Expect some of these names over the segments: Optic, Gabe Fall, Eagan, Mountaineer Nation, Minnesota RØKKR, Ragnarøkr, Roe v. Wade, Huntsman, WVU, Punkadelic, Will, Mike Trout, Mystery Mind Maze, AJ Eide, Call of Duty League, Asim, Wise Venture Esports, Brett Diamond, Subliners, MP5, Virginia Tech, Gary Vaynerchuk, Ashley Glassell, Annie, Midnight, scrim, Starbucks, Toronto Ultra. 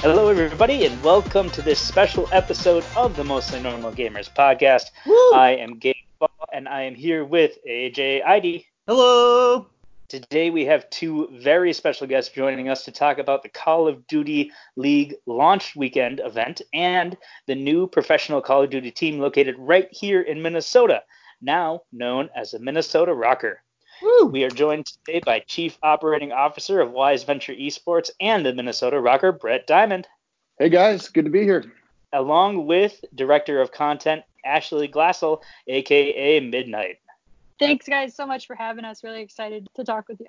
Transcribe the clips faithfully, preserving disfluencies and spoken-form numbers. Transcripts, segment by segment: Hello, everybody, and welcome to this special episode of the Mostly Normal Gamers podcast. Woo! I am Gabe Fall, and I am here with A J Eide. Hello! Today we have two very special guests joining us to talk about the Call of Duty League launch weekend event and the new professional Call of Duty team located right here in Minnesota, now known as the Minnesota RØKKR. Woo! We are joined today by Chief Operating Officer of Wise Venture Esports and the Minnesota RØKKR, Brett Diamond. Hey, guys. Good to be here. Along with Director of Content, Ashley Glassell, a k a. Midnight. Thanks, guys, so much for having us. Really excited to talk with you.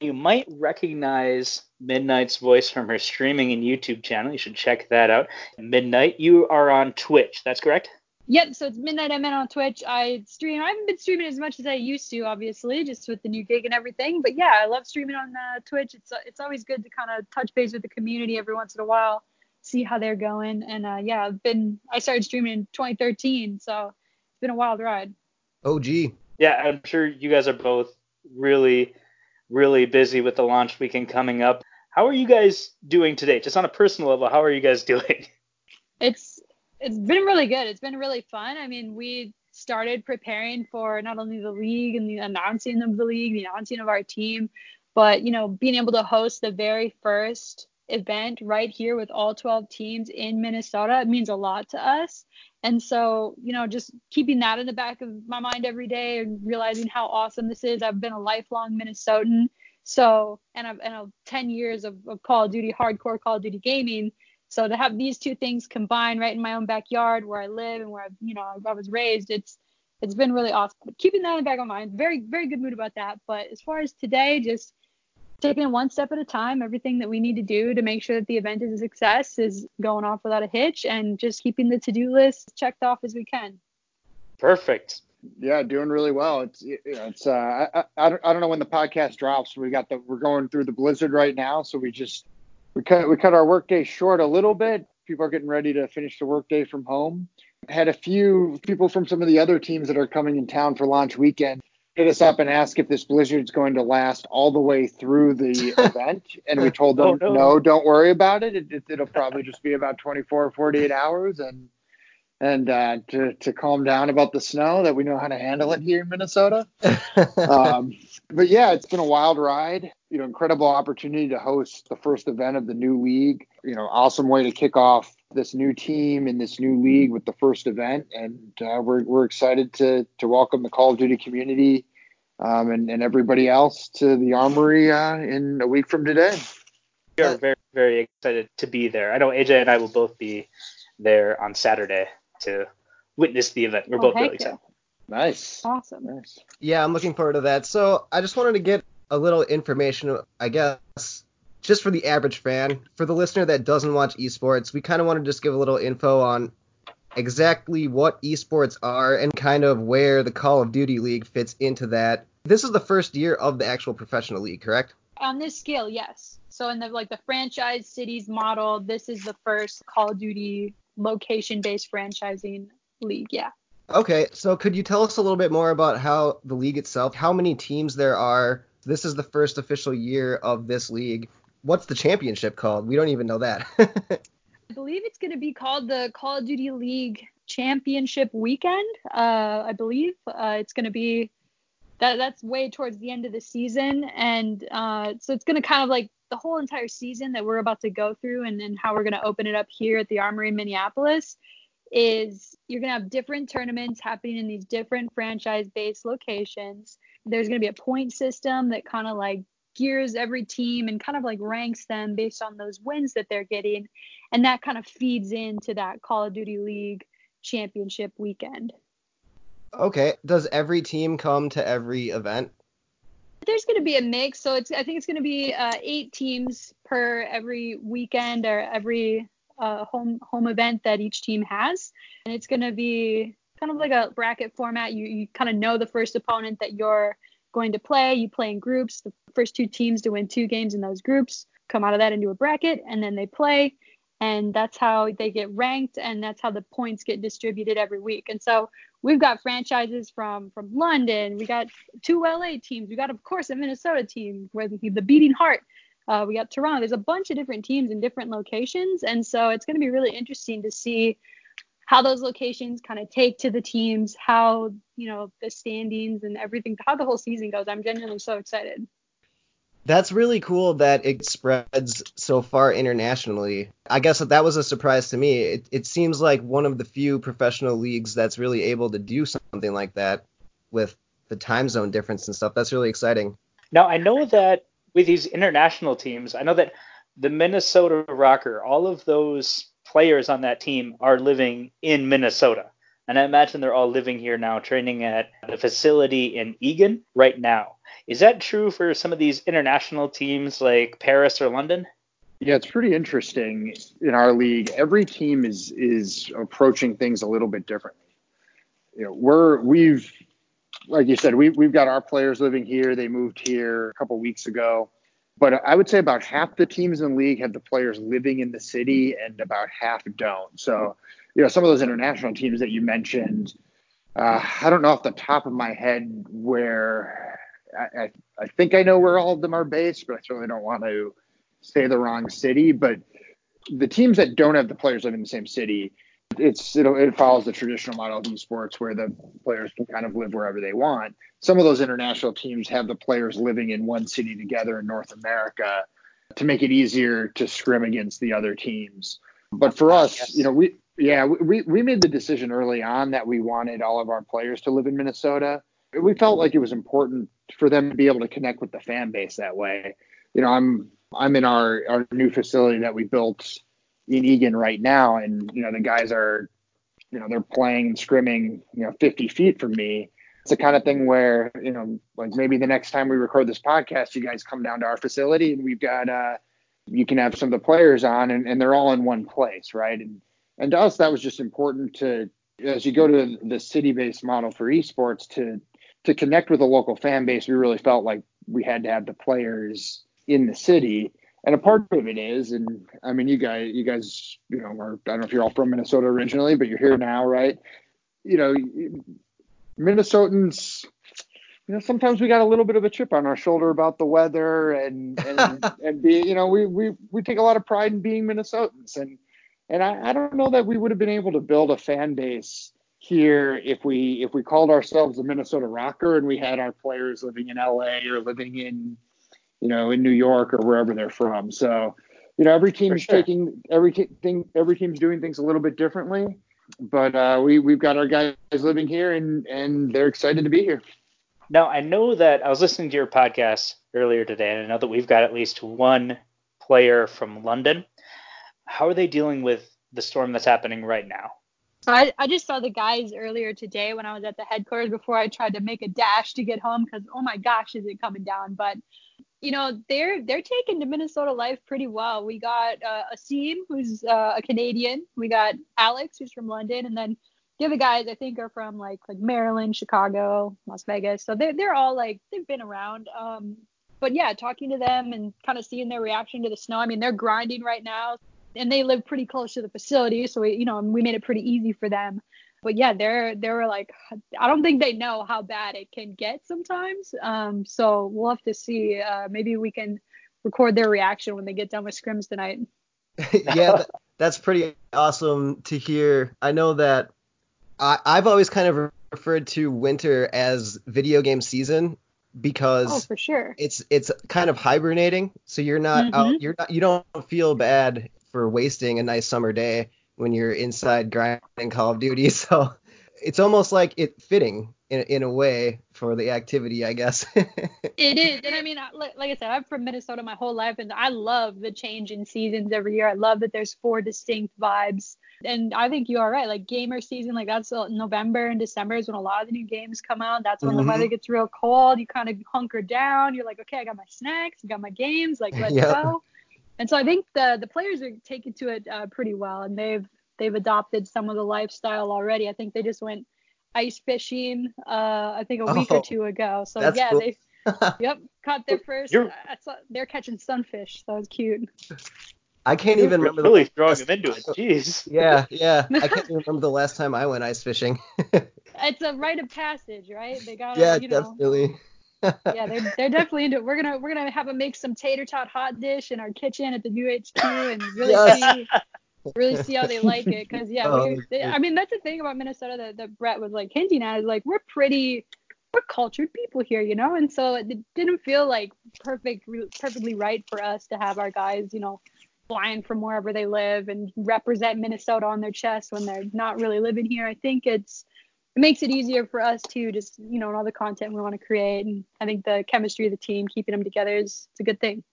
You might recognize Midnight's voice from her streaming and YouTube channel. You should check that out. Midnight, you are on Twitch. That's correct? Yep, so it's Midnight M N on Twitch. I stream. I haven't been streaming as much as I used to, obviously, just with the new gig and everything. But yeah, I love streaming on uh, Twitch. It's it's always good to kind of touch base with the community every once in a while, see how they're going. And uh, yeah, I've been I started streaming in twenty thirteen, so it's been a wild ride. O G. Yeah, I'm sure you guys are both really, really busy with the launch weekend coming up. How are you guys doing today? Just on a personal level, how are you guys doing? It's It's been really good. It's been really fun. I mean, we started preparing for not only the league and the announcing of the league, the announcing of our team, but, you know, being able to host the very first event right here with all twelve teams in Minnesota, it means a lot to us. And so, you know, just keeping that in the back of my mind every day and realizing how awesome this is. I've been a lifelong Minnesotan. So, and I've, and I've ten years of, of Call of Duty, hardcore Call of Duty gaming. So to have these two things combined right in my own backyard where I live and where I, you know, I was raised, it's it's been really awesome. But keeping that in the back of my mind, very, very good mood about that. But as far as today, just taking it one step at a time, everything that we need to do to make sure that the event is a success is going off without a hitch and just keeping the to-do list checked off as we can. Perfect. Yeah, doing really well. It's it's uh, I, I don't I don't know when the podcast drops. We got the we're going through the blizzard right now, so we just. We cut we cut our workday short a little bit. People are getting ready to finish the workday from home. Had a few people from some of the other teams that are coming in town for launch weekend hit us up and ask if this blizzard's going to last all the way through the event. And we told them, oh, no. no, don't worry about it. It, it. It'll probably just be about twenty-four or forty-eight hours. And and uh, to, to calm down about the snow, that we know how to handle it here in Minnesota. um, but, yeah, it's been a wild ride. You know, incredible opportunity to host the first event of the new league. You know, awesome way to kick off this new team and this new league with the first event. And uh, we're we're excited to to welcome the Call of Duty community um, and, and everybody else to the Armory uh, in a week from today. We are very, very excited to be there. I know A J and I will both be there on Saturday to witness the event. We're oh, both really excited. Yeah. Nice. Awesome. Nice. Yeah, I'm looking forward to that. So I just wanted to get a little information, I guess, just for the average fan. For the listener that doesn't watch esports, we kind of want to just give a little info on exactly what esports are and kind of where the Call of Duty League fits into that. This is the first year of the actual professional league, correct? On this scale, yes. So in the like the franchise cities model, this is the first Call of Duty location-based franchising league, yeah. Okay, so could you tell us a little bit more about how the league itself, how many teams there are? This is the first official year of this league. What's the championship called? We don't even know that. I believe it's going to be called the Call of Duty League Championship Weekend, uh, I believe. Uh, it's going to be that. That's way towards the end of the season. And uh, so it's going to kind of like the whole entire season that we're about to go through and then how we're going to open it up here at the Armory in Minneapolis is you're going to have different tournaments happening in these different franchise-based locations. There's going to be a point system that kind of like gears every team and kind of like ranks them based on those wins that they're getting. And that kind of feeds into that Call of Duty League championship weekend. Okay. Does every team come to every event? There's going to be a mix. So it's I think it's going to be uh, eight teams per every weekend or every uh, home home event that each team has. And it's going to be kind of like a bracket format. You you kind of know the first opponent that you're going to play. You play in groups. The first two teams to win two games in those groups come out of that into a bracket, and then they play. And that's how they get ranked, and that's how the points get distributed every week. And so we've got franchises from, from London. We got two L A teams. We got, of course, a Minnesota team, where the, the Beating Heart. Uh, we got Toronto. There's a bunch of different teams in different locations. And so it's going to be really interesting to see how those locations kind of take to the teams, how, you know, the standings and everything, how the whole season goes. I'm genuinely so excited. That's really cool that it spreads so far internationally. I guess that, that was a surprise to me. It, it seems like one of the few professional leagues that's really able to do something like that with the time zone difference and stuff. That's really exciting. Now, I know that with these international teams, I know that the Minnesota RØKKR, all of those players on that team are living in Minnesota. And I imagine they're all living here now, training at the facility in Eagan right now. Is that true for some of these international teams like Paris or London? Yeah, it's pretty interesting in our league. Every team is is approaching things a little bit differently. You know, we're we've like you said, we we've got our players living here. They moved here a couple weeks ago. But I would say about half the teams in the league have the players living in the city and about half don't. So, you know, some of those international teams that you mentioned, uh, I don't know off the top of my head where I, I, I think I know where all of them are based, but I certainly don't want to say the wrong city. But the teams that don't have the players living in the same city, it's it, it follows the traditional model of esports where the players can kind of live wherever they want. Some of those international teams have the players living in one city together in North America to make it easier to scrim against the other teams. But for us, yes. you know, we yeah we we made the decision early on that we wanted all of our players to live in Minnesota. We felt like it was important for them to be able to connect with the fan base that way. You know, I'm I'm in our our new facility that we built in Eagan right now, and you know the guys are, you know, they're playing and scrimming, you know, fifty feet from me. It's the kind of thing where, you know, like maybe the next time we record this podcast, you guys come down to our facility and we've got uh you can have some of the players on, and, and they're all in one place, right? And and to us that was just important to, as you go to the city-based model for esports, to to connect with the local fan base. We really felt like we had to have the players in the city. And a part of it is, and I mean, you guys, you guys, you know, are, I don't know if you're all from Minnesota originally, but you're here now, right? You know, Minnesotans, you know, sometimes we got a little bit of a chip on our shoulder about the weather and, and, and being, you know, we, we, we take a lot of pride in being Minnesotans. And, and I, I don't know that we would have been able to build a fan base here if we, if we called ourselves the Minnesota RØKKR and we had our players living in L A or living in, you know, in New York or wherever they're from. So, you know, every team's sure. taking every t- thing, every team's doing things a little bit differently, but uh, we, we've got our guys living here and, and they're excited to be here. Now, I know that I was listening to your podcast earlier today, and I know that we've got at least one player from London. How are they dealing with the storm that's happening right now? So I, I just saw the guys earlier today when I was at the headquarters before I tried to make a dash to get home because, oh my gosh, is it coming down? But, you know, they're they're taking to Minnesota life pretty well. We got uh, Asim, who's uh, a Canadian. We got Alex, who's from London. And then the other guys, I think, are from like like Maryland, Chicago, Las Vegas. So they're, they're all like, they've been around. Um, but, yeah, talking to them and kind of seeing their reaction to the snow. I mean, they're grinding right now. And they live pretty close to the facility, so we, you know, we made it pretty easy for them. But yeah, they're they were like, I don't think they know how bad it can get sometimes. Um, so we'll have to see. Uh, maybe we can record their reaction when they get done with scrims tonight. Yeah, that, that's pretty awesome to hear. I know that I, I've always kind of referred to winter as video game season because oh, for sure. it's it's kind of hibernating. So you're not mm-hmm. out, you're not, you don't feel bad for wasting a nice summer day when you're inside grinding Call of Duty. So it's almost like it fitting in, in a way for the activity, I guess. It is. And I mean, like I said, I'm from Minnesota my whole life, and I love the change in seasons every year. I love that there's four distinct vibes. And I think you are right. Like gamer season, like that's November and December is when a lot of the new games come out. That's when mm-hmm. the weather gets real cold. You kind of hunker down. You're like, okay, I got my snacks. I got my games. Like, let's yep. go. And so I think the the players are taking to it uh, pretty well, and they've they've adopted some of the lifestyle already. I think they just went ice fishing, uh, I think a oh, week or two ago. So yeah, cool. they yep caught their first. Uh, they're catching sunfish. So it's cute. I can't You're even remember. Really the throwing them into it. Jeez. Yeah, yeah. I can't remember the last time I went ice fishing. It's a rite of passage, right? They got yeah, you know, definitely. Yeah, they're they're definitely into it. We're gonna we're gonna have them make some tater tot hot dish in our kitchen at the U H Q and really yes. see really see how they like it. Because yeah, oh, they, I mean that's the thing about Minnesota that, that Brett was like hinting at is like we're pretty we're cultured people here, you know, and so it didn't feel like perfect perfectly right for us to have our guys, you know, flying from wherever they live and represent Minnesota on their chest when they're not really living here. I think it's it makes it easier for us to just, you know, and all the content we want to create. And I think the chemistry of the team, keeping them together is it's a good thing.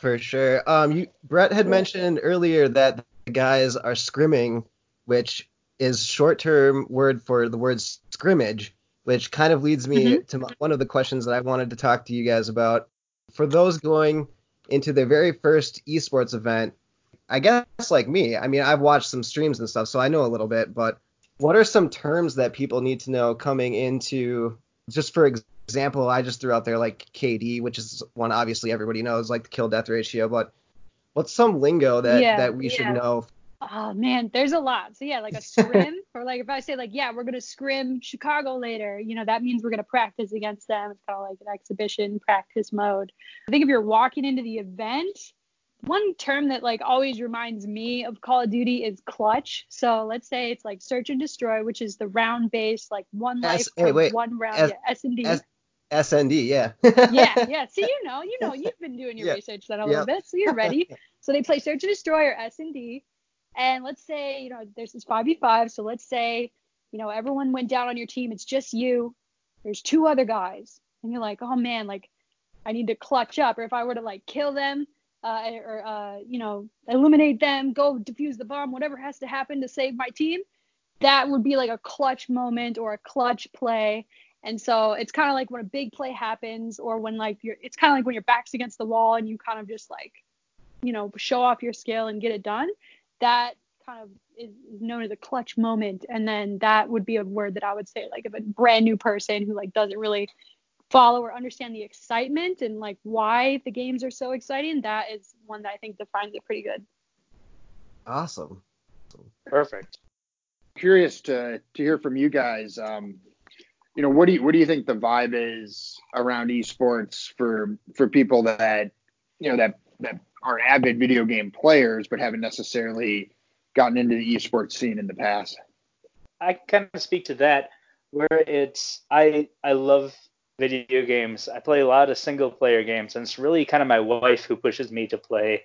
For sure. Um, you, Brett had mentioned earlier that the guys are scrimming, which is short-term word for the word scrimmage, which kind of leads me mm-hmm. to my, one of the questions that I wanted to talk to you guys about. For those going into their very first esports event, I guess like me, I mean, I've watched some streams and stuff, so I know a little bit, but what are some terms that people need to know coming into, just for example, I just threw out there like K D, which is one obviously everybody knows, like the kill death ratio, but what's some lingo that, yeah, that we yeah. should know? Oh man, there's a lot. So yeah, like a scrim, or like if I say like, yeah, we're going to scrim Chicago later, you know, that means we're going to practice against them. It's kind of like an exhibition practice mode. I think if you're walking into the event, one term that like always reminds me of Call of Duty is clutch. So let's say it's like search and destroy, which is the round based, like one life, one round, S and D. S N D, yeah. yeah, yeah. So you know, you know, you've been doing your yeah. research then a yeah. little bit, so you're ready. So they play search and destroy or S N D, and let's say you know there's this five v five. So let's say you know everyone went down on your team. It's just you. There's two other guys, and you're like, oh man, like I need to clutch up. Or if I were to like kill them. Uh, or, uh, you know, eliminate them, go defuse the bomb, whatever has to happen to save my team, that would be like a clutch moment or a clutch play. And so it's kind of like when a big play happens or when like you're, it's kind of like when your back's against the wall and you kind of just like, you know, show off your skill and get it done. That kind of is known as a clutch moment. And then that would be a word that I would say, like if a brand new person who like doesn't really follow or understand the excitement and like why the games are so exciting, that is one that I think defines it pretty good. Awesome. Perfect. Curious to to hear from you guys. Um, you know, what do you what do you think the vibe is around esports for for people that you know that that are avid video game players but haven't necessarily gotten into the esports scene in the past? I kind of speak to that where it's I I love video games. I play a lot of single player games, and it's really kind of my wife who pushes me to play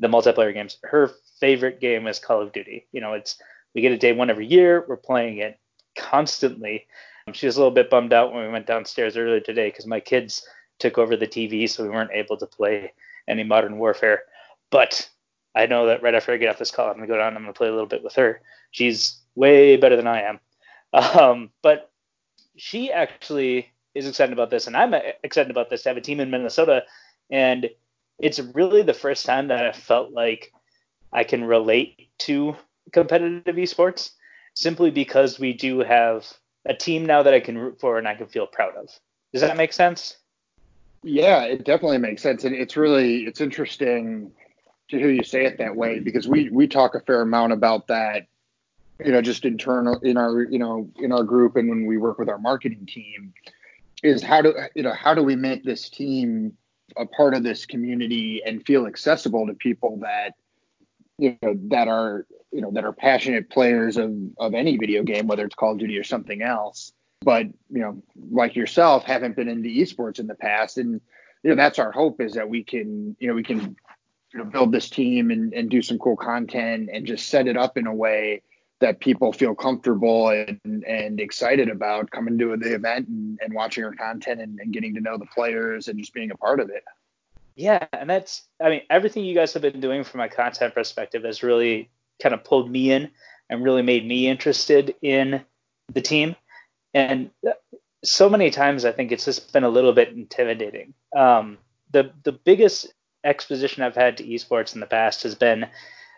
the multiplayer games. Her favorite game is Call of Duty. You know, it's we get a day one every year. We're playing it constantly. She was a little bit bummed out when we went downstairs earlier today because my kids took over the T V, so we weren't able to play any Modern Warfare. But I know that right after I get off this call, I'm gonna go down and I'm gonna play a little bit with her. She's way better than I am. Um, but she actually is excited about this, and I'm excited about this to have a team in Minnesota, and it's really the first time that I felt like I can relate to competitive esports simply because we do have a team now that I can root for and I can feel proud of. Does that make sense? Yeah, it definitely makes sense, and it's really it's interesting to hear you say it that way because we we talk a fair amount about that, you know, just internal in our you know in our group and when we work with our marketing team. Is how do you know how do we make this team a part of this community and feel accessible to people that you know that are you know that are passionate players of, of any video game, whether it's Call of Duty or something else, but you know like yourself haven't been into esports in the past, and you know that's our hope is that we can you know we can you know build this team and, and do some cool content and just set it up in a way that people feel comfortable and, and excited about coming to the event and, and watching our content and, and getting to know the players and just being a part of it. Yeah, and that's, I mean, everything you guys have been doing from a content perspective has really kind of pulled me in and really made me interested in the team. And so many times I think it's just been a little bit intimidating. Um, the the biggest exposition I've had to esports in the past has been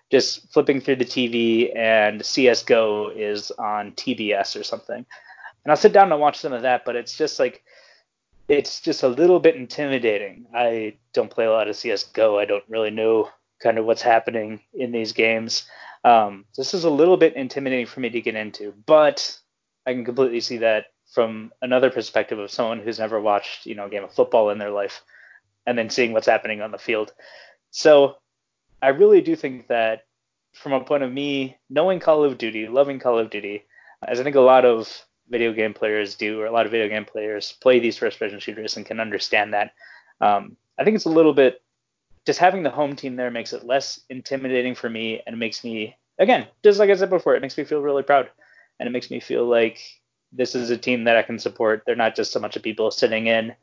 just flipping through the T V and C S G O is on T B S or something. And I'll sit down and watch some of that, but it's just like, it's just a little bit intimidating. I don't play a lot of C S G O. I don't really know kind of what's happening in these games. Um, this is a little bit intimidating for me to get into, but I can completely see that from another perspective of someone who's never watched, you know, a game of football in their life, and then seeing what's happening on the field. So I really do think that from a point of me knowing Call of Duty, loving Call of Duty, as I think a lot of video game players do, or a lot of video game players play these first-person shooters and can understand that. Um, I think it's a little bit, just having the home team there makes it less intimidating for me, and it makes me, again, just like I said before, it makes me feel really proud, and it makes me feel like this is a team that I can support. They're not just a bunch of people sitting in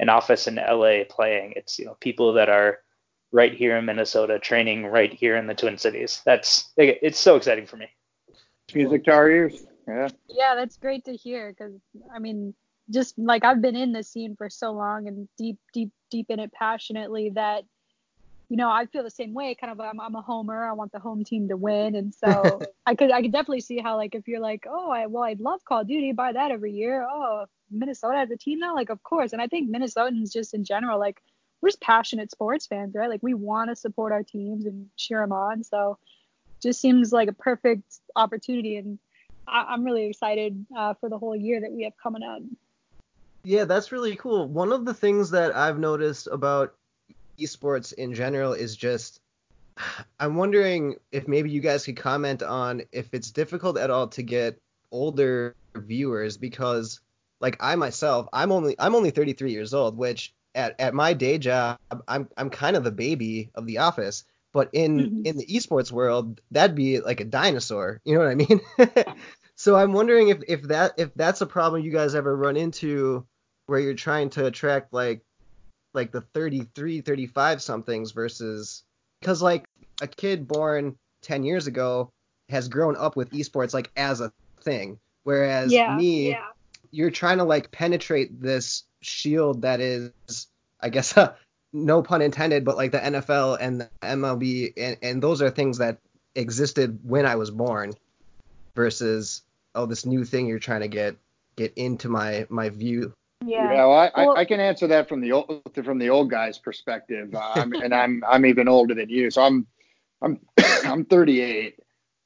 an office in L A playing. It's, you know, people that are right here in Minnesota training right here in the Twin Cities. That's, it's so exciting for me. Music to our ears. Yeah. Yeah, that's great to hear, because I mean, just like I've been in this scene for so long and deep, deep, deep in it passionately that, you know, I feel the same way. Kind of, I'm, I'm a homer. I want the home team to win, and so I could, I could definitely see how, like, if you're like, oh, I, well, I love Call of Duty, buy that every year. Oh, Minnesota has a team now, like, of course. And I think Minnesotans just in general, like, we're just passionate sports fans, right? Like, we want to support our teams and cheer them on. So, just seems like a perfect opportunity, and I, I'm really excited uh, for the whole year that we have coming up. Yeah, that's really cool. One of the things that I've noticed about esports in general is just, I'm wondering if maybe you guys could comment on if it's difficult at all to get older viewers, because, like, I myself, I'm only I'm only thirty-three years old, which at, at my day job, I'm I'm kind of the baby of the office. But in, mm-hmm. in the esports world, that'd be like a dinosaur. You know what I mean? So I'm wondering if, if that if that's a problem you guys ever run into, where you're trying to attract like like the thirty-three, thirty-five somethings versus, because like a kid born ten years ago has grown up with esports like as a thing. Whereas yeah, me, yeah. you're trying to like penetrate this shield that is, I guess, uh, no pun intended, but like the N F L and the M L B, and, and those are things that existed when I was born, versus, oh, this new thing you're trying to get get into my my view. Yeah, yeah well, I, well, I I can answer that from the old from the old guy's perspective, uh, I'm, and I'm I'm even older than you, so I'm I'm I'm thirty-eight,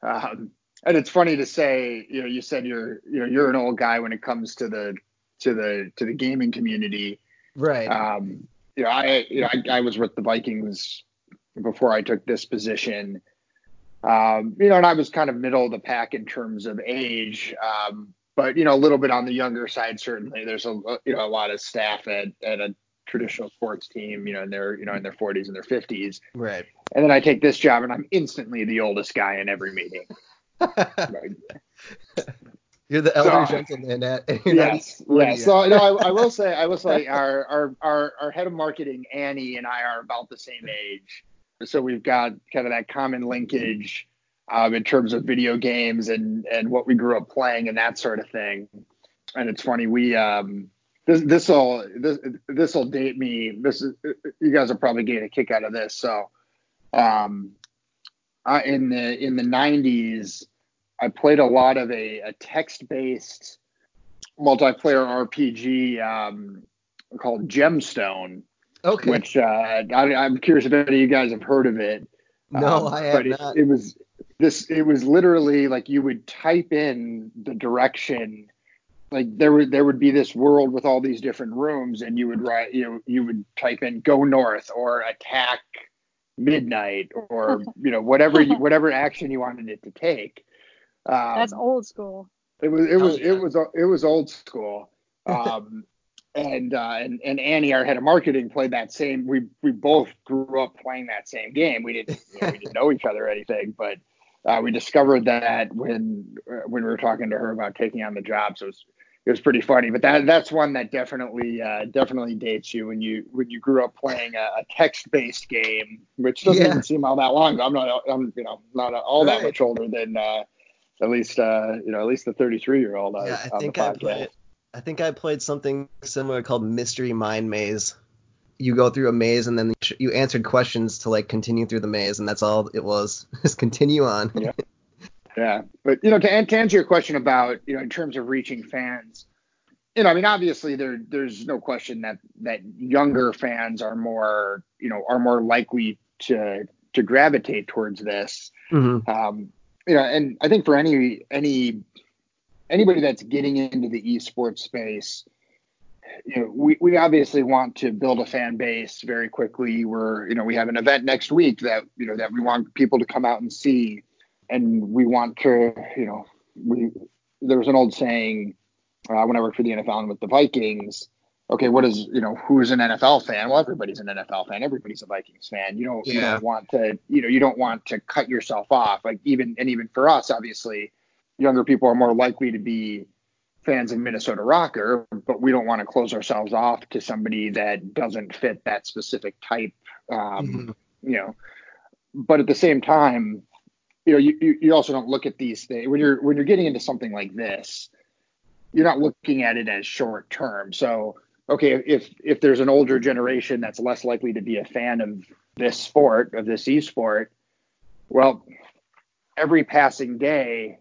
um, and it's funny to say, you know, you said you're you know you're an old guy when it comes to the to the to the gaming community, right? Um, You know, I, you know, I I was with the Vikings before I took this position, um, you know, and I was kind of middle of the pack in terms of age, um, but, you know, a little bit on the younger side, certainly. There's a, you know, a lot of staff at, at a traditional sports team, you know, and they're, you know, in their forties and their fifties. Right. And then I take this job and I'm instantly the oldest guy in every meeting. Right. You're the elder so, gentleman, at you're yes, not yes. Yet. So no, I, I will say, I will say, our, our our our head of marketing, Annie, and I are about the same age, so we've got kind of that common linkage um, in terms of video games and, and what we grew up playing and that sort of thing. And it's funny, we um this this'll this this'll date me. This is, you guys are probably getting a kick out of this. So, um, uh, in the in the nineties. I played a lot of a, a text-based multiplayer R P G um, called Gemstone. Okay. Which uh, I, I'm curious if any of you guys have heard of it. No, um, I have but not. It, it was this. It was literally like you would type in the direction. Like there would there would be this world with all these different rooms, and you would write. You know, you would type in "go north" or "attack Midnight" or you know whatever you, whatever action you wanted it to take. Um, That's old school. It was it was, oh, yeah. it was it was old school. Um, and, uh, and and Annie, our head of marketing, played that same. We we both grew up playing that same game. We didn't you know, we didn't know each other or anything, but uh, we discovered that when when we were talking to her about taking on the job. So it was, it was pretty funny. But that that's one that definitely uh, definitely dates you when you when you grew up playing a, a text based game, which doesn't yeah. even seem all that long ago. I'm not I'm you know not all that right. much older than. Uh, At least, uh, you know, at least the thirty-three-year-old. Yeah, I think I played. I think I played something similar called Mystery Mind Maze. You go through a maze and then you answered questions to like continue through the maze, and that's all it was. Just continue on. Yeah. Yeah, but you know, to, to answer your question about you know, in terms of reaching fans, you know, I mean, obviously there, there's no question that that younger fans are more, you know, are more likely to to gravitate towards this. Mm-hmm. Um. You know, and I think for any any anybody that's getting into the esports space, you know, we, we obviously want to build a fan base very quickly. We're, you know, we have an event next week that, you know, that we want people to come out and see. And we want to, you know, we, there was an old saying uh, when I worked for the N F L and with the Vikings, okay, what is, you know, who's an N F L fan? Well, everybody's an N F L fan. Everybody's a Vikings fan. You don't, yeah. you don't want to, you know, you don't want to cut yourself off. Like even, and even for us, obviously younger people are more likely to be fans of Minnesota RØKKR, but we don't want to close ourselves off to somebody that doesn't fit that specific type, um, mm-hmm. you know, but at the same time, you know, you, you also don't look at these things when you're, when you're getting into something like this, you're not looking at it as short term. So, okay, if, if there's an older generation that's less likely to be a fan of this sport, of this esport, well, every passing day,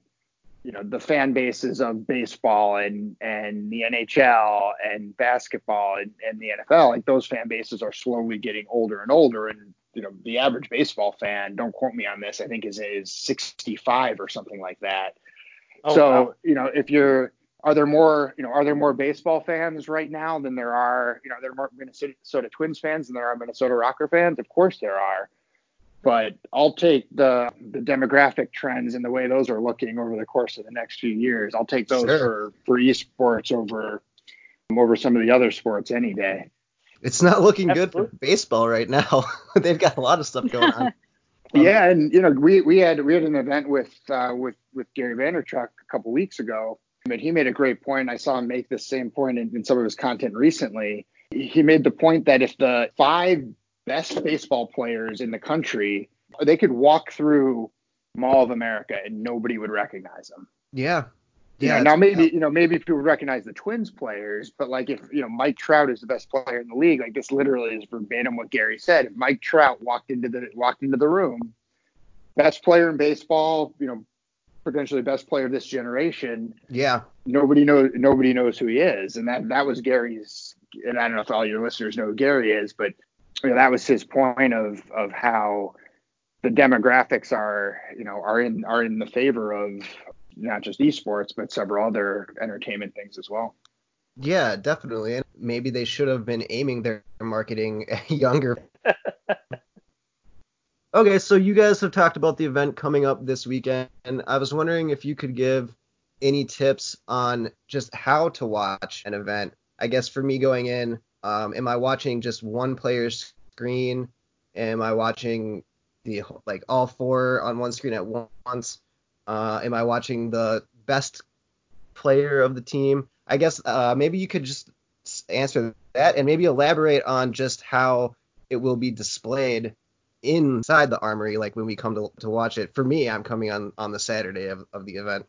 you know, the fan bases of baseball and, and the N H L and basketball and, and the N F L, like those fan bases are slowly getting older and older. And, you know, the average baseball fan, don't quote me on this, I think is, is sixty-five or something like that. Oh, so, wow. you know, if you're, are there more, you know, are there more baseball fans right now than there are, you know, there are more Minnesota Twins fans than there are Minnesota RØKKR fans? Of course there are. But I'll take the the demographic trends and the way those are looking over the course of the next few years. I'll take those sure. for, for esports over over some of the other sports any day. It's not looking Absolutely. good for baseball right now. They've got a lot of stuff going on. Yeah, and you know, we, we had we had an event with uh, with with Gary Vaynerchuk a couple weeks ago, but he made a great point. I saw him make this same point in, in some of his content recently. He made the point that if the five best baseball players in the country, they could walk through Mall of America and nobody would recognize them. Yeah. Yeah. You know, now maybe, yeah. you know, maybe people would recognize the Twins players, but like if, you know, Mike Trout is the best player in the league, like this literally is verbatim what Gary said. If Mike Trout walked into the, walked into the room, best player in baseball, you know, potentially best player of this generation. Yeah. Nobody knows, nobody knows who he is. And that, that was Gary's, and I don't know if all your listeners know who Gary is, but you know, that was his point of, of how the demographics are, you know, are in, are in the favor of not just esports, but several other entertainment things as well. Yeah, definitely. And maybe they should have been aiming their marketing younger. Okay, so you guys have talked about the event coming up this weekend, and I was wondering if you could give any tips on just how to watch an event. I guess for me going in, um, am I watching just one player's screen? Am I watching the like all four on one screen at once? Uh, am I watching the best player of the team? I guess uh, maybe you could just answer that and maybe elaborate on just how it will be displayed inside the Armory, like when we come to to watch it. For me, I'm coming on on the Saturday of, of the event.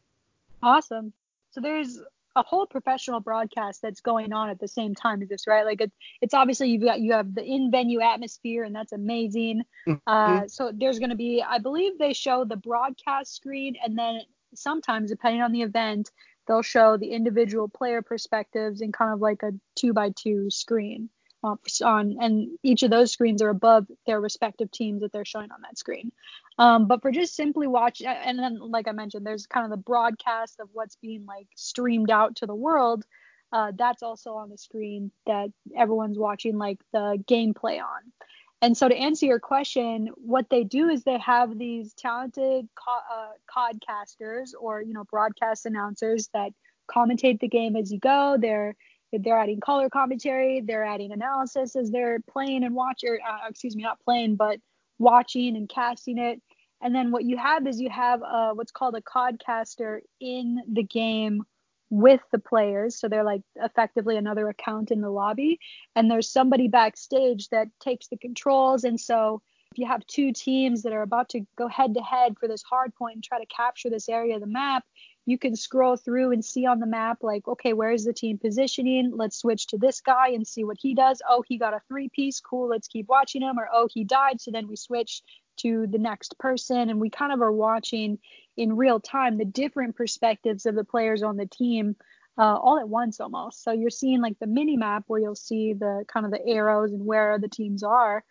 Awesome. So there's a whole professional broadcast that's going on at the same time as this, right? Like it, it's obviously you've got you have the in-venue atmosphere, and that's amazing. Mm-hmm. Uh, so there's going to be, I believe they show the broadcast screen, and then sometimes, depending on the event, they'll show the individual player perspectives in kind of like a two-by-two screen. On and each of those screens are above their respective teams that they're showing on that screen. Um, but for just simply watching, and then like I mentioned, there's kind of the broadcast of what's being like streamed out to the world. Uh, that's also on the screen that everyone's watching like the gameplay on. And so to answer your question, what they do is they have these talented co- uh, codcasters or you know broadcast announcers that commentate the game as you go. They're They're adding color commentary. They're adding analysis as they're playing and watch, or uh, excuse me, not playing, but watching and casting it. And then what you have is you have uh, what's called a codcaster in the game with the players. So they're like effectively another account in the lobby. And there's somebody backstage that takes the controls. And so if you have two teams that are about to go head to head for this hard point and try to capture this area of the map, you can scroll through and see on the map, like, okay, where is the team positioning? Let's switch to this guy and see what he does. Oh, he got a three-piece. Cool, let's keep watching him. Or, oh, he died. So then we switch to the next person. And we kind of are watching in real time the different perspectives of the players on the team uh, all at once almost. So you're seeing like the mini map where you'll see the kind of the arrows and where the teams are.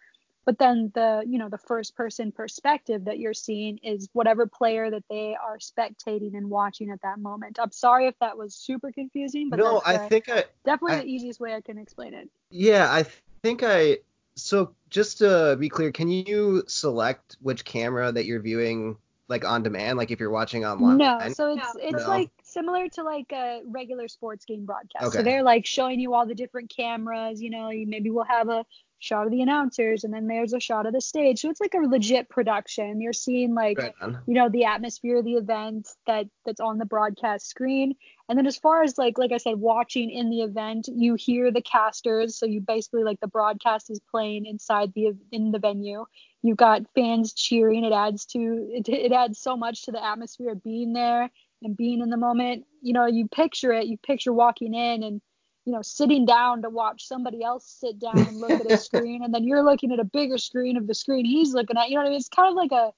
But then the, you know, the first person perspective that you're seeing is whatever player that they are spectating and watching at that moment. I'm sorry if that was super confusing, but no, that's the, I think I, definitely I, the easiest way I can explain it. Yeah, I think I, so just to be clear, can you select which camera that you're viewing, like on demand, like if you're watching online? No, so it's it's no. like similar to like a regular sports game broadcast. Okay. So they're like showing you all the different cameras, you know, you maybe we'll have a shot of the announcers and then there's a shot of the stage, so it's like a legit production. You're seeing like right you know the atmosphere of the event that that's on the broadcast screen. And then as far as like like I said, watching in the event, you hear the casters, so you basically like the broadcast is playing inside the in the venue. You've got fans cheering. It adds to it, it adds so much to the atmosphere of being there and being in the moment. You know, you picture it, you picture walking in and you know, sitting down to watch somebody else sit down and look at a screen, and then you're looking at a bigger screen of the screen he's looking at. You know what I mean? It's kind of like a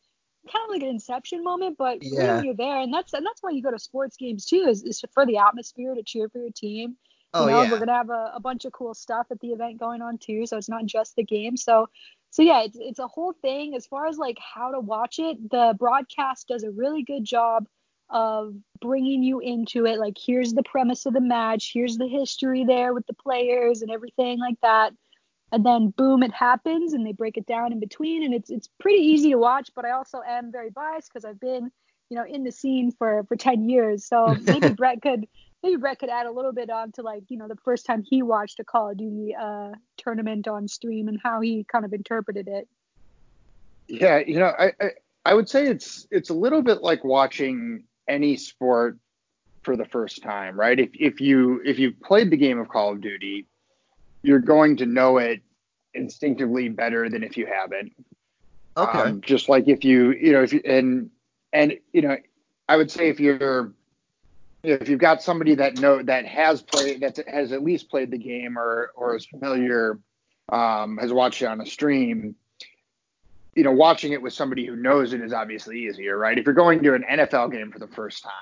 kind of like an inception moment, but yeah. really you're there, and that's and that's why you go to sports games too, is, is for the atmosphere, to cheer for your team. You oh know, yeah. We're gonna have a, a bunch of cool stuff at the event going on too, so it's not just the game. So so yeah, it's it's a whole thing. As far as like how to watch it, the broadcast does a really good job of bringing you into it, like here's the premise of the match, here's the history there with the players and everything like that, and then boom, it happens, and they break it down in between, and it's it's pretty easy to watch. But I also am very biased because I've been, you know, in the scene for for ten years, so maybe Brett could maybe Brett could add a little bit on to like, you know, the first time he watched a Call of Duty uh tournament on stream and how he kind of interpreted it. Yeah, you know, I I, I would say it's it's a little bit like watching any sport for the first time, right? If if you if you've played the game of Call of Duty, you're going to know it instinctively better than if you haven't. Okay. Um, just like if you you know if you, and and you know I would say if you're if you've got somebody that know that has played that has at least played the game or or is familiar, um, has watched it on a stream. You know, watching it with somebody who knows it is obviously easier, right? If you're going to an N F L game for the first time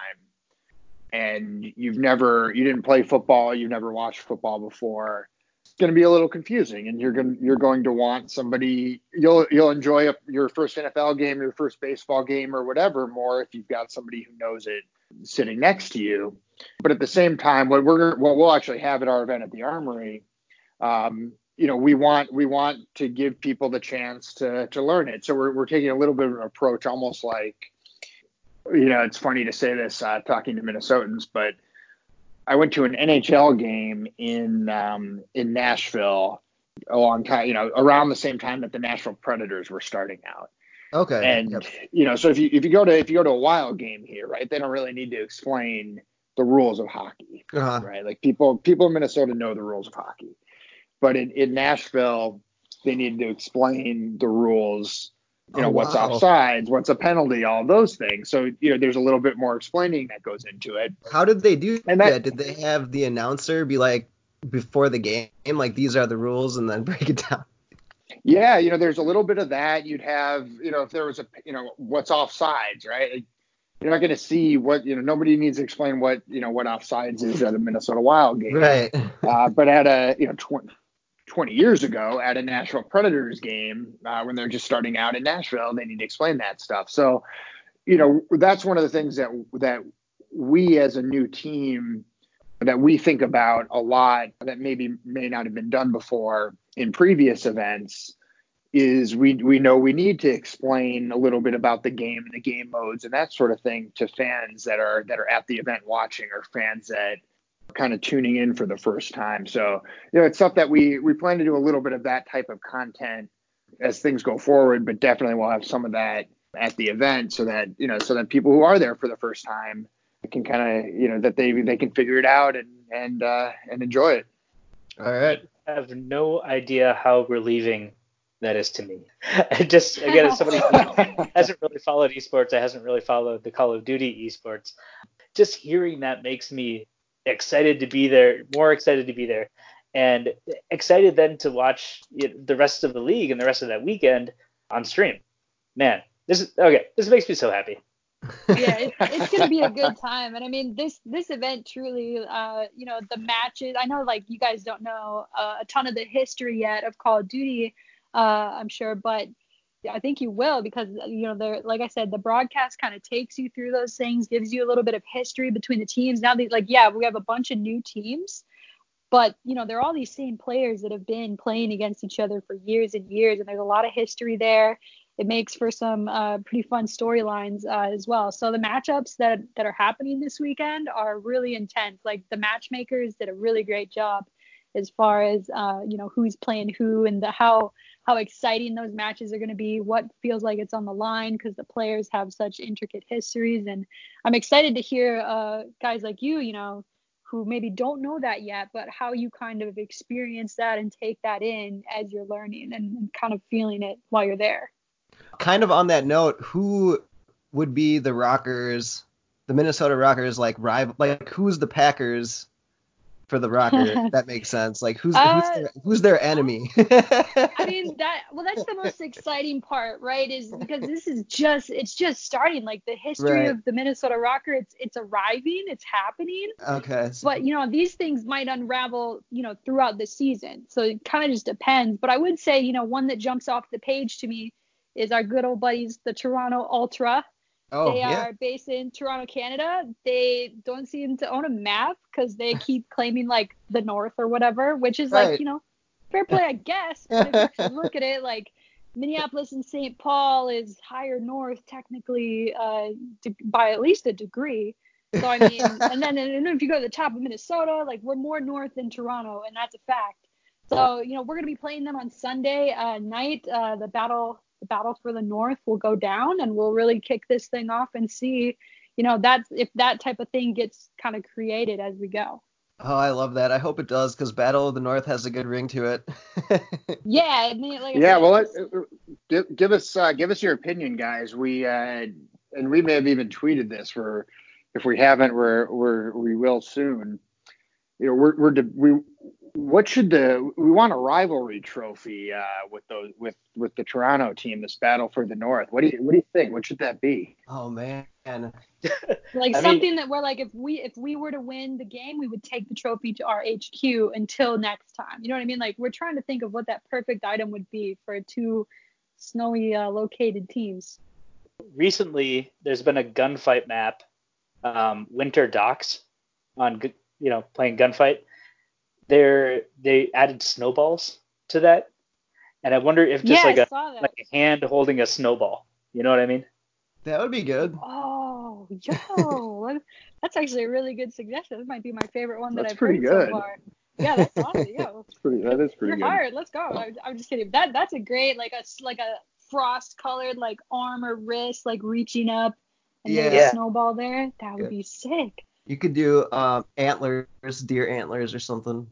and you've never, you didn't play football, you've never watched football before, it's going to be a little confusing, and you're going, you're going to want somebody, you'll, you'll enjoy a, your first N F L game, your first baseball game or whatever more if you've got somebody who knows it sitting next to you. But at the same time, what we're, what we'll actually have at our event at the Armory, um, you know, we want we want to give people the chance to to learn it. So we're we're taking a little bit of an approach, almost like, you know, it's funny to say this uh, talking to Minnesotans, but I went to an N H L game in um, in Nashville a long time, you know, around the same time that the Nashville Predators were starting out. Okay. And yep. you know, so if you if you go to if you go to a Wild game here, right, they don't really need to explain the rules of hockey, uh-huh. right? Like people people in Minnesota know the rules of hockey. But in, in Nashville, they needed to explain the rules, you know, oh, what's wow. offsides, what's a penalty, all those things. So, you know, there's a little bit more explaining that goes into it. How did they do and that? that? Did they have the announcer be like, before the game, like, these are the rules, and then break it down? Yeah, you know, there's a little bit of that. You'd have, you know, if there was a, you know, what's offsides, right? Like, you're not going to see what, you know, nobody needs to explain what, you know, what offsides is at a Minnesota Wild game. Right. Uh, but at a, you know, twenty twenty years ago at a Nashville Predators game, uh, when they're just starting out in Nashville, they need to explain that stuff. So, you know, that's one of the things that that we as a new team that we think about a lot that maybe may not have been done before in previous events is we we know we need to explain a little bit about the game and the game modes and that sort of thing to fans that are that are at the event watching, or fans that kind of tuning in for the first time. So, you know, it's stuff that we we plan to do a little bit of that type of content as things go forward, but definitely we'll have some of that at the event so that, you know, so that people who are there for the first time can kind of, you know, that they they can figure it out and and uh and enjoy it. All right. I have no idea how relieving that is to me. I just, again, as somebody who hasn't really followed esports, I hasn't really followed the Call of Duty esports, just hearing that makes me excited to be there, more excited to be there, and excited then to watch the rest of the league and the rest of that weekend on stream. Man, this is okay. This makes me so happy. Yeah, it, it's gonna be a good time, and I mean, this this event truly, uh, you know, the matches. I know, like, you guys don't know uh, a ton of the history yet of Call of Duty. uh, I'm sure, but I think you will, because, you know, they're, like I said, the broadcast kind of takes you through those things, gives you a little bit of history between the teams. Now, they, like, yeah, we have a bunch of new teams, but, you know, they're all these same players that have been playing against each other for years and years, and there's a lot of history there. It makes for some uh, pretty fun storylines uh, as well. So the matchups that, that are happening this weekend are really intense. Like, the matchmakers did a really great job as far as, uh, you know, who's playing who and the how how exciting those matches are going to be, what feels like it's on the line, because the players have such intricate histories. And I'm excited to hear uh, guys like you, you know, who maybe don't know that yet, but how you kind of experience that and take that in as you're learning and, and kind of feeling it while you're there. Kind of on that note, who would be the RØKKRs, the Minnesota RØKKRs, like rival, like who's the Packers for the RØKKR? That makes sense. Like who's uh, who's, their, who's their enemy? I mean, that well, that's the most exciting part, right? Is because this is just it's just starting. Like the history right. of the Minnesota RØKKR, it's it's arriving, it's happening. Okay. So. But you know, these things might unravel, you know, throughout the season. So it kind of just depends. But I would say, you know, one that jumps off the page to me is our good old buddies, the Toronto Ultra. Oh, they yeah. are based in Toronto, Canada. They don't seem to own a map because they keep claiming, like, the North or whatever, which is, right. like, you know, fair play, I guess. But if you look at it, like, Minneapolis and Saint Paul is higher north, technically, uh, to, by at least a degree. So, I mean, and then and if you go to the top of Minnesota, like, we're more north than Toronto, and that's a fact. So, you know, we're going to be playing them on Sunday uh, night, uh, the battle... The battle for the North will go down, and we'll really kick this thing off and see, you know, that's if that type of thing gets kind of created as we go. Oh, I love that. I hope it does, because Battle of the North has a good ring to it. yeah. I mean, like yeah. I said, well, just... give, give us uh, give us your opinion, guys. We uh, and we may have even tweeted this. We're if we haven't, we're, we're we will soon. You know, we're, we're de- we. What should the we want a rivalry trophy uh, with those with, with the Toronto team, this battle for the North? What do you what do you think? What should that be? Oh man, like something mean, that we're like if we if we were to win the game, we would take the trophy to our H Q until next time. You know what I mean? Like we're trying to think of what that perfect item would be for two snowy uh, located teams. Recently, there's been a gunfight map, um, Winter Docks, on you know playing gunfight. They're, they added snowballs to that, and I wonder if just yeah, like a like a hand holding a snowball. You know what I mean? That would be good. Oh, yo, that's actually a really good suggestion. That might be my favorite one that that's I've heard good. so far. Yeah, that's awesome. Yeah, that's pretty. That is pretty. You're good. Hired. Let's go. I, I'm just kidding. That that's a great like a like a frost colored like arm or wrist like reaching up and yeah. there's a snowball there. That would yeah. be sick. You could do um, antlers, deer antlers or something.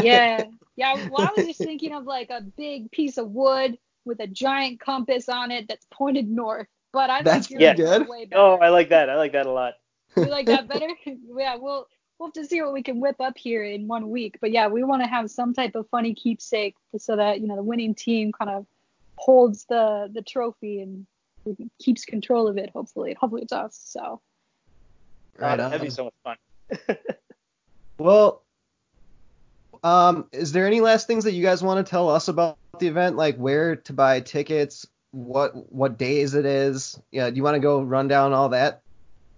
yeah. Yeah. Well, I was just thinking of like a big piece of wood with a giant compass on it that's pointed north. But I that's think you're good. Way better. Oh, I like that. I like that a lot. You like that better? yeah. We'll, we'll have to see what we can whip up here in one week. But yeah, we want to have some type of funny keepsake so that, you know, the winning team kind of holds the, the trophy and keeps control of it, hopefully. Hopefully it's us. So. Right that'd be so much fun. well, um, is there any last things that you guys want to tell us about the event, like where to buy tickets, what what days it is? Yeah, do you want to go run down all that?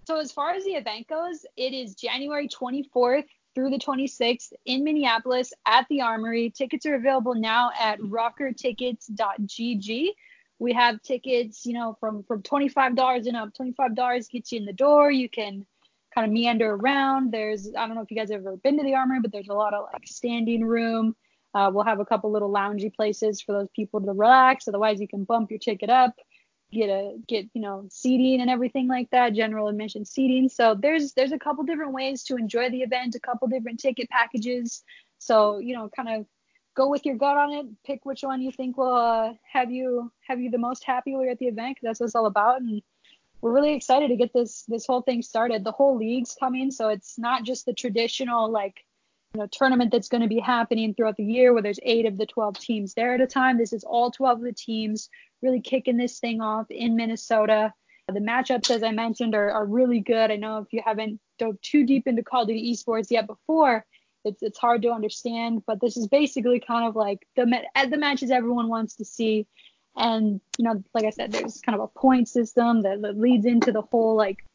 So as far as the event goes, it is January twenty-fourth through the twenty-sixth in Minneapolis at the Armory. Tickets are available now at rocker tickets dot g g. We have tickets, you know, from from twenty-five dollars and up. twenty-five dollars gets you in the door. You can kind of meander around. There's, I don't know if you guys have ever been to the Armory, but there's a lot of like standing room. Uh, we'll have a couple little loungy places for those people to relax. Otherwise, you can bump your ticket up, get a get you know seating and everything like that. General admission seating. So there's there's a couple different ways to enjoy the event. A couple different ticket packages. So you know, kind of go with your gut on it. Pick which one you think will uh, have you have you the most happy while you're at the event. Cause that's what it's all about. And we're really excited to get this this whole thing started. The whole league's coming, so it's not just the traditional like you know tournament that's going to be happening throughout the year where there's eight of the twelve teams there at a time. This is all twelve of the teams really kicking this thing off in Minnesota. The matchups, as I mentioned, are, are really good. I know if you haven't dove too deep into Call of Duty Esports yet before, It's it's hard to understand, but this is basically kind of like the the matches everyone wants to see. And, you know, like I said, there's kind of a point system that leads into the whole, like,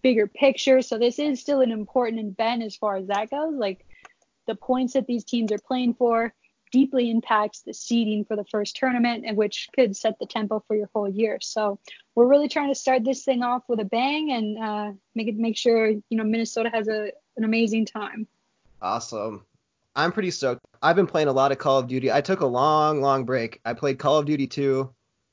bigger picture. So this is still an important event as far as that goes. Like, the points that these teams are playing for deeply impacts the seeding for the first tournament, and which could set the tempo for your whole year. So we're really trying to start this thing off with a bang and uh, make it make sure, you know, Minnesota has a an amazing time. Awesome. I'm pretty stoked. I've been playing a lot of Call of Duty. I took a long, long break. I played Call of Duty two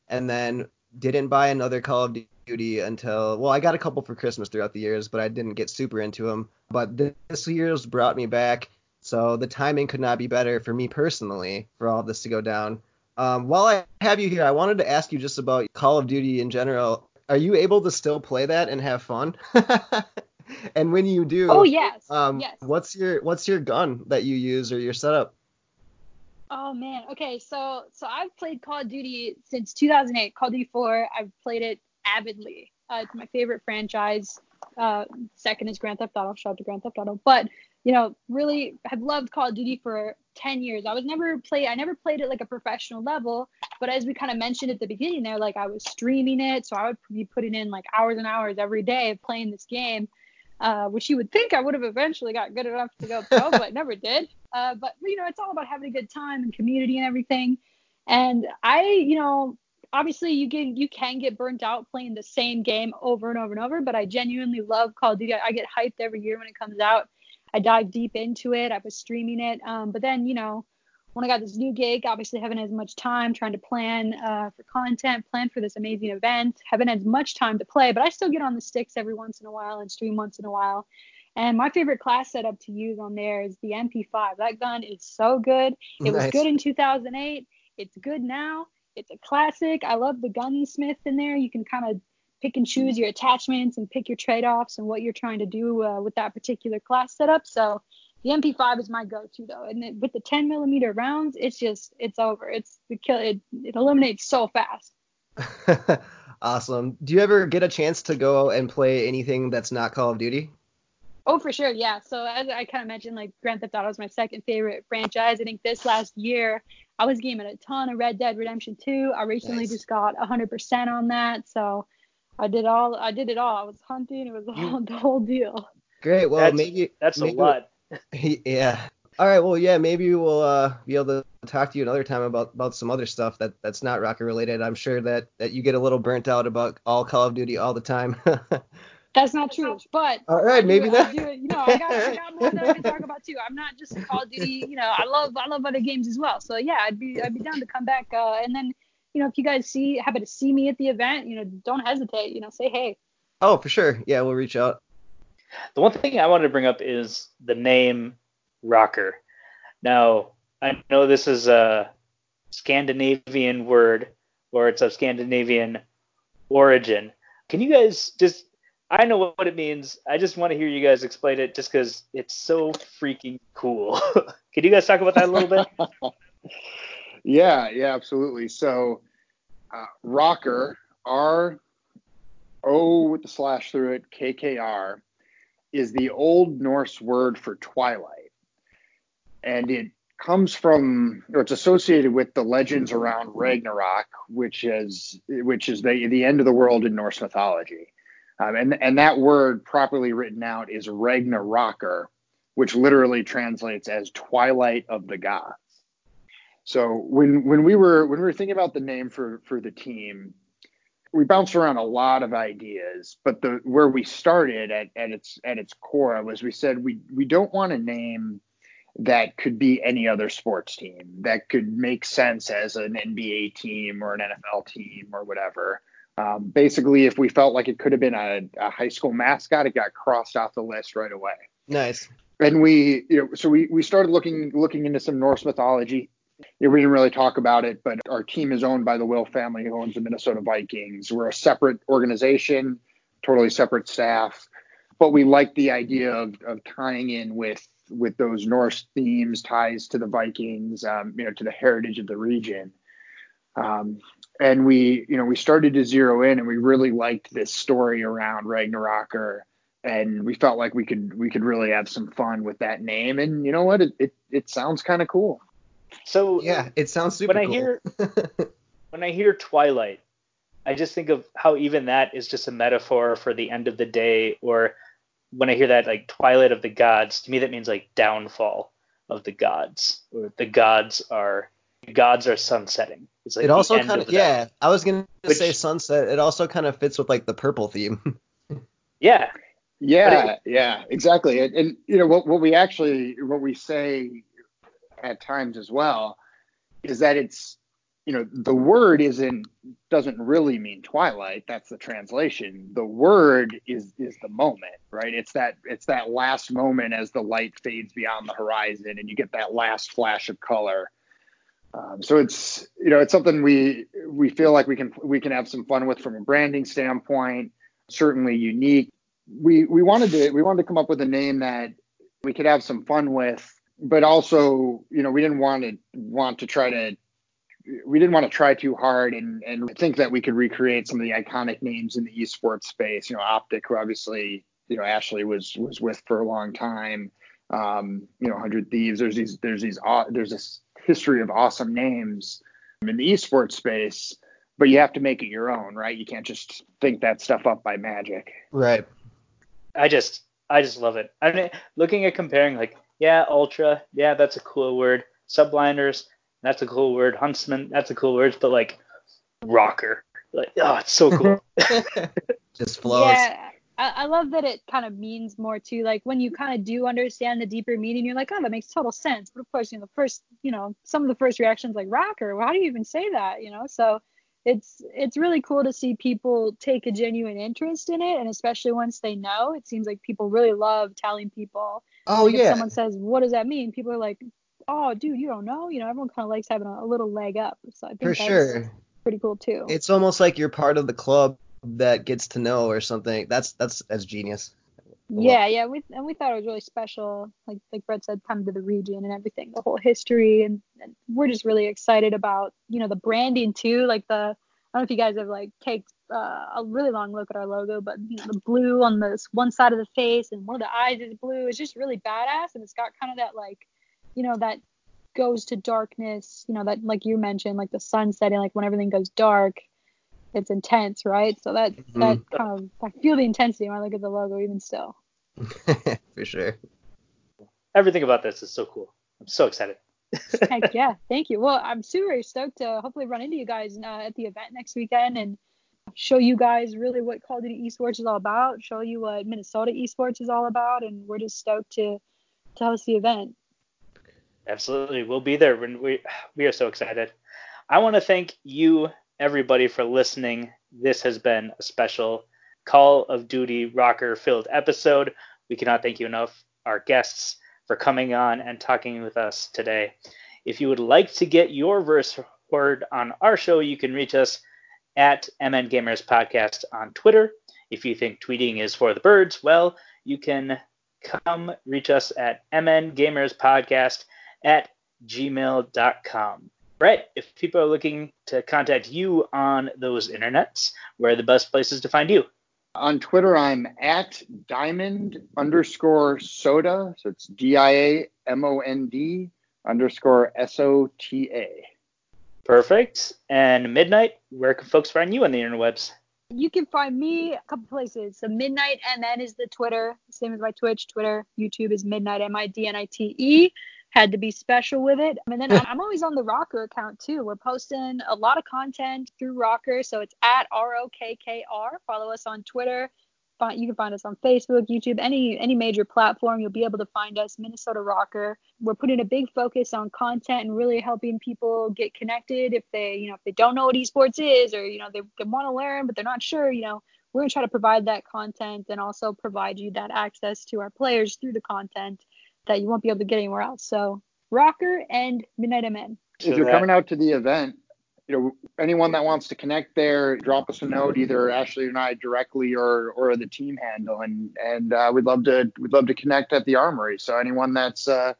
and then didn't buy another Call of Duty until, well, I got a couple for Christmas throughout the years, but I didn't get super into them. But this year's brought me back. So the timing could not be better for me personally for all of this to go down. Um, while I have you here, I wanted to ask you just about Call of Duty in general. Are you able to still play that and have fun? And when you do, oh yes, um, yes. What's your what's your gun that you use or your setup? Oh man, okay, so so I've played Call of Duty since two thousand eight, Call of Duty four. I've played it avidly. Uh, it's my favorite franchise. Uh, second is Grand Theft Auto. Shout out to Grand Theft Auto. But you know, really, I've loved Call of Duty for ten years. I was never play I never played it like a professional level, but as we kind of mentioned at the beginning there, like I was streaming it, so I would be putting in like hours and hours every day of playing this game. Uh, which you would think I would have eventually got good enough to go pro, but never did. Uh, but, you know, it's all about having a good time and community and everything. And I, you know, obviously you can, you can get burnt out playing the same game over and over and over, but I genuinely love Call of Duty. I, I get hyped every year when it comes out. I dive deep into it. I was streaming it. Um, but then, you know, when I got this new gig, obviously haven't had as much time trying to plan uh, for content, plan for this amazing event, haven't had as much time to play, but I still get on the sticks every once in a while and stream once in a while. And my favorite class setup to use on there is the M P five. That gun is so good. It nice. was good in two thousand eight. It's good now. It's a classic. I love the gunsmith in there. You can kind of pick and choose your attachments and pick your trade-offs and what you're trying to do uh, with that particular class setup. So the M P five is my go-to though, and it, with the ten millimeter rounds, it's just it's over. It's the kill. It, it eliminates so fast. Awesome. Do you ever get a chance to go and play anything that's not Call of Duty? Oh, for sure. Yeah. So as I kind of mentioned, like Grand Theft Auto is my second favorite franchise. I think this last year I was gaming a ton of Red Dead Redemption two. I recently nice. just got one hundred percent on that, so I did all. I did it all. I was hunting. It was all, the whole deal. Great. Well, that's, maybe that's maybe, a lot. Yeah. All right. Well, yeah, maybe we'll uh, be able to talk to you another time about, about some other stuff that, that's not RØKKR related. I'm sure that, that you get a little burnt out about all Call of Duty all the time. That's not true. But all right, maybe that. You know, I got, I got more that I can talk about too. I'm not just Call of Duty. You know, I love I love other games as well. So yeah, I'd be I'd be down to come back. Uh, and then you know, if you guys see happen to see me at the event, you know, don't hesitate. You know, say hey. Oh, for sure. Yeah, we'll reach out. The one thing I wanted to bring up is the name RØKKR. Now, I know this is a Scandinavian word, or it's of Scandinavian origin. Can you guys just, I know what it means. I just want to hear you guys explain it just because it's so freaking cool. Can you guys talk about that a little bit? Yeah, yeah, absolutely. So uh, RØKKR, R O with the slash through it, K K R. Is the Old Norse word for twilight. And it comes from, or it's associated with the legends around Ragnarøkr, which is which is the, the end of the world in Norse mythology. Um, and, and that word properly written out is Ragnarøkr, which literally translates as twilight of the gods. So when when we were when we were thinking about the name for, for the team, we bounced around a lot of ideas, but the where we started at, at its at its core was we said we we don't want a name that could be any other sports team, that could make sense as an N B A team or an N F L team or whatever. Um, basically, if we felt like it could have been a, a high school mascot, it got crossed off the list right away. Nice. And we, you know, so we we started looking looking into some Norse mythology. Yeah, we didn't really talk about it, but our team is owned by the Will family, who owns the Minnesota Vikings. We're a separate organization, totally separate staff, but we like the idea of, of tying in with with those Norse themes, ties to the Vikings, um, you know, to the heritage of the region. Um, and we, you know, we started to zero in, and we really liked this story around Ragnarøkr and we felt like we could we could really have some fun with that name. And you know what? It it, it sounds kind of cool. So yeah, it sounds super when cool. I hear, when I hear Twilight, I just think of how even that is just a metaphor for the end of the day. Or when I hear that, like Twilight of the Gods, to me that means like downfall of the gods. Or the gods are the gods are sunsetting. It's like it also kind of, of yeah. I was gonna Which, say sunset. It also kind of fits with like the purple theme. yeah. Yeah. It, yeah. Exactly. And, and you know what? What we actually what we say at times as well is that it's, you know, the word isn't doesn't really mean twilight. That's the translation. The word is is the moment, right? It's that it's that last moment as the light fades beyond the horizon and you get that last flash of color. Um, so it's, you know, it's something we we feel like we can we can have some fun with from a branding standpoint. Certainly unique. We we wanted to we wanted to come up with a name that we could have some fun with, but also, you know, we didn't want to want to try to we didn't want to try too hard and and think that we could recreate some of the iconic names in the esports space. You know, Optic, who obviously, you know, Ashley was was with for a long time. Um, you know, one hundred Thieves. There's these there's these uh, there's this history of awesome names in the esports space, but you have to make it your own, right? You can't just think that stuff up by magic. Right. I just I just love it. I mean, looking at comparing, like, yeah, Ultra, yeah, that's a cool word. Subliners, that's a cool word. Huntsman, that's a cool word. But like RØKKR, like, oh, it's so cool. Just flows. Yeah, I, I love that it kind of means more too. Like when you kind of do understand the deeper meaning, you're like, oh, that makes total sense. But of course, you know, the first, you know, some of the first reactions like RØKKR, well, how do you even say that? You know, so it's it's really cool to see people take a genuine interest in it, and especially once they know, it seems like people really love telling people. Oh, like yeah. If someone says, "What does that mean?" People are like, "Oh, dude, you don't know." You know, everyone kind of likes having a, a little leg up. So I think for that's sure. Pretty cool too. It's almost like you're part of the club that gets to know or something. That's that's that's genius. Yeah, yeah, we and we thought it was really special. Like like Brett said, come to the region and everything, the whole history, and, and we're just really excited about, you know, the branding too. Like the I don't know if you guys have like taken uh, a really long look at our logo, but you know, the blue on this one side of the face and one of the eyes is blue. It's just really badass, and it's got kind of that like, you know, that goes to darkness. You know, that like you mentioned, like the sun setting, like when everything goes dark. It's intense, right? So that mm-hmm. that kind of I feel the intensity when I look at the logo, even still. For sure. Everything about this is so cool. I'm so excited. Heck yeah! Thank you. Well, I'm super stoked to hopefully run into you guys uh, at the event next weekend and show you guys really what Call of Duty Esports is all about. Show you what Minnesota Esports is all about, and we're just stoked to to host the event. Absolutely, we'll be there. When we we are so excited. I want to thank you, everybody, for listening. This has been a special Call of Duty RØKKR filled episode. We cannot thank you enough, our guests, for coming on and talking with us today. If you would like to get your verse heard on our show, you can reach us at M N Gamers Podcast on Twitter. If you think tweeting is for the birds, well, you can come reach us at M N Gamers Podcast at gmail dot com. Brett, if people are looking to contact you on those internets, where are the best places to find you? On Twitter, I'm at Diamond underscore soda. So it's D I A M O N D underscore S O T A. Perfect. And Midnight, where can folks find you on the interwebs? You can find me a couple places. So Midnight M N is the Twitter. Same as my Twitch, Twitter, YouTube is Midnight, M I D N I T E. Had to be special with it. And then I'm always on the RØKKR account too. We're posting a lot of content through RØKKR. So it's at R O K K R. Follow us on Twitter. Find, you can find us on Facebook, YouTube, any any major platform. You'll be able to find us, Minnesota RØKKR. We're putting a big focus on content and really helping people get connected. If they, you know, if they don't know what esports is, or, you know, they, they want to learn, but they're not sure, you know, we're going to try to provide that content and also provide you that access to our players through the content that you won't be able to get anywhere else. So RØKKR and Midnight M N. If you're coming out to the event, you know, anyone that wants to connect there, drop us a note, either Ashley and I directly or or the team handle, and and uh, we'd love to we'd love to connect at the Armory. So anyone that's uh,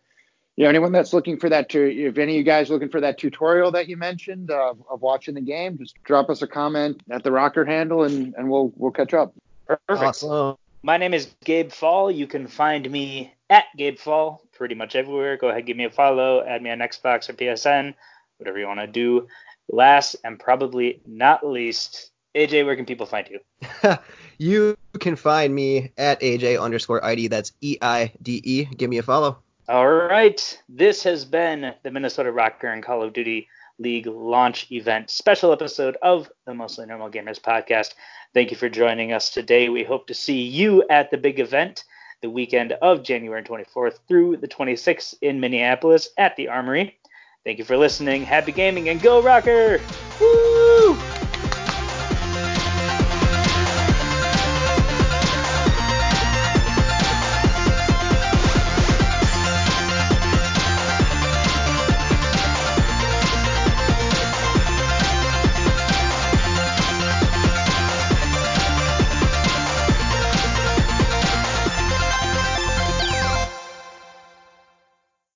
you know anyone that's looking for that, to, if any of you guys looking for that tutorial that you mentioned uh, of watching the game, just drop us a comment at the RØKKR handle, and and we'll we'll catch up. Perfect. Awesome. My name is Gabe Fall. You can find me at Gabe Fall pretty much everywhere. Go ahead, give me a follow, add me on Xbox or P S N, whatever you want to do. Last and probably not least, A J, where can people find you? You can find me at A J underscore I D. That's E I D E. Give me a follow. All right. This has been the Minnesota RØKKR and Call of Duty League launch event special episode of the Mostly Normal Gamers podcast. Thank you for joining us today. We hope to see you at the big event the weekend of January twenty-fourth through the twenty-sixth in Minneapolis at the Armory. Thank you for listening. Happy gaming and go RØKKR! Woo!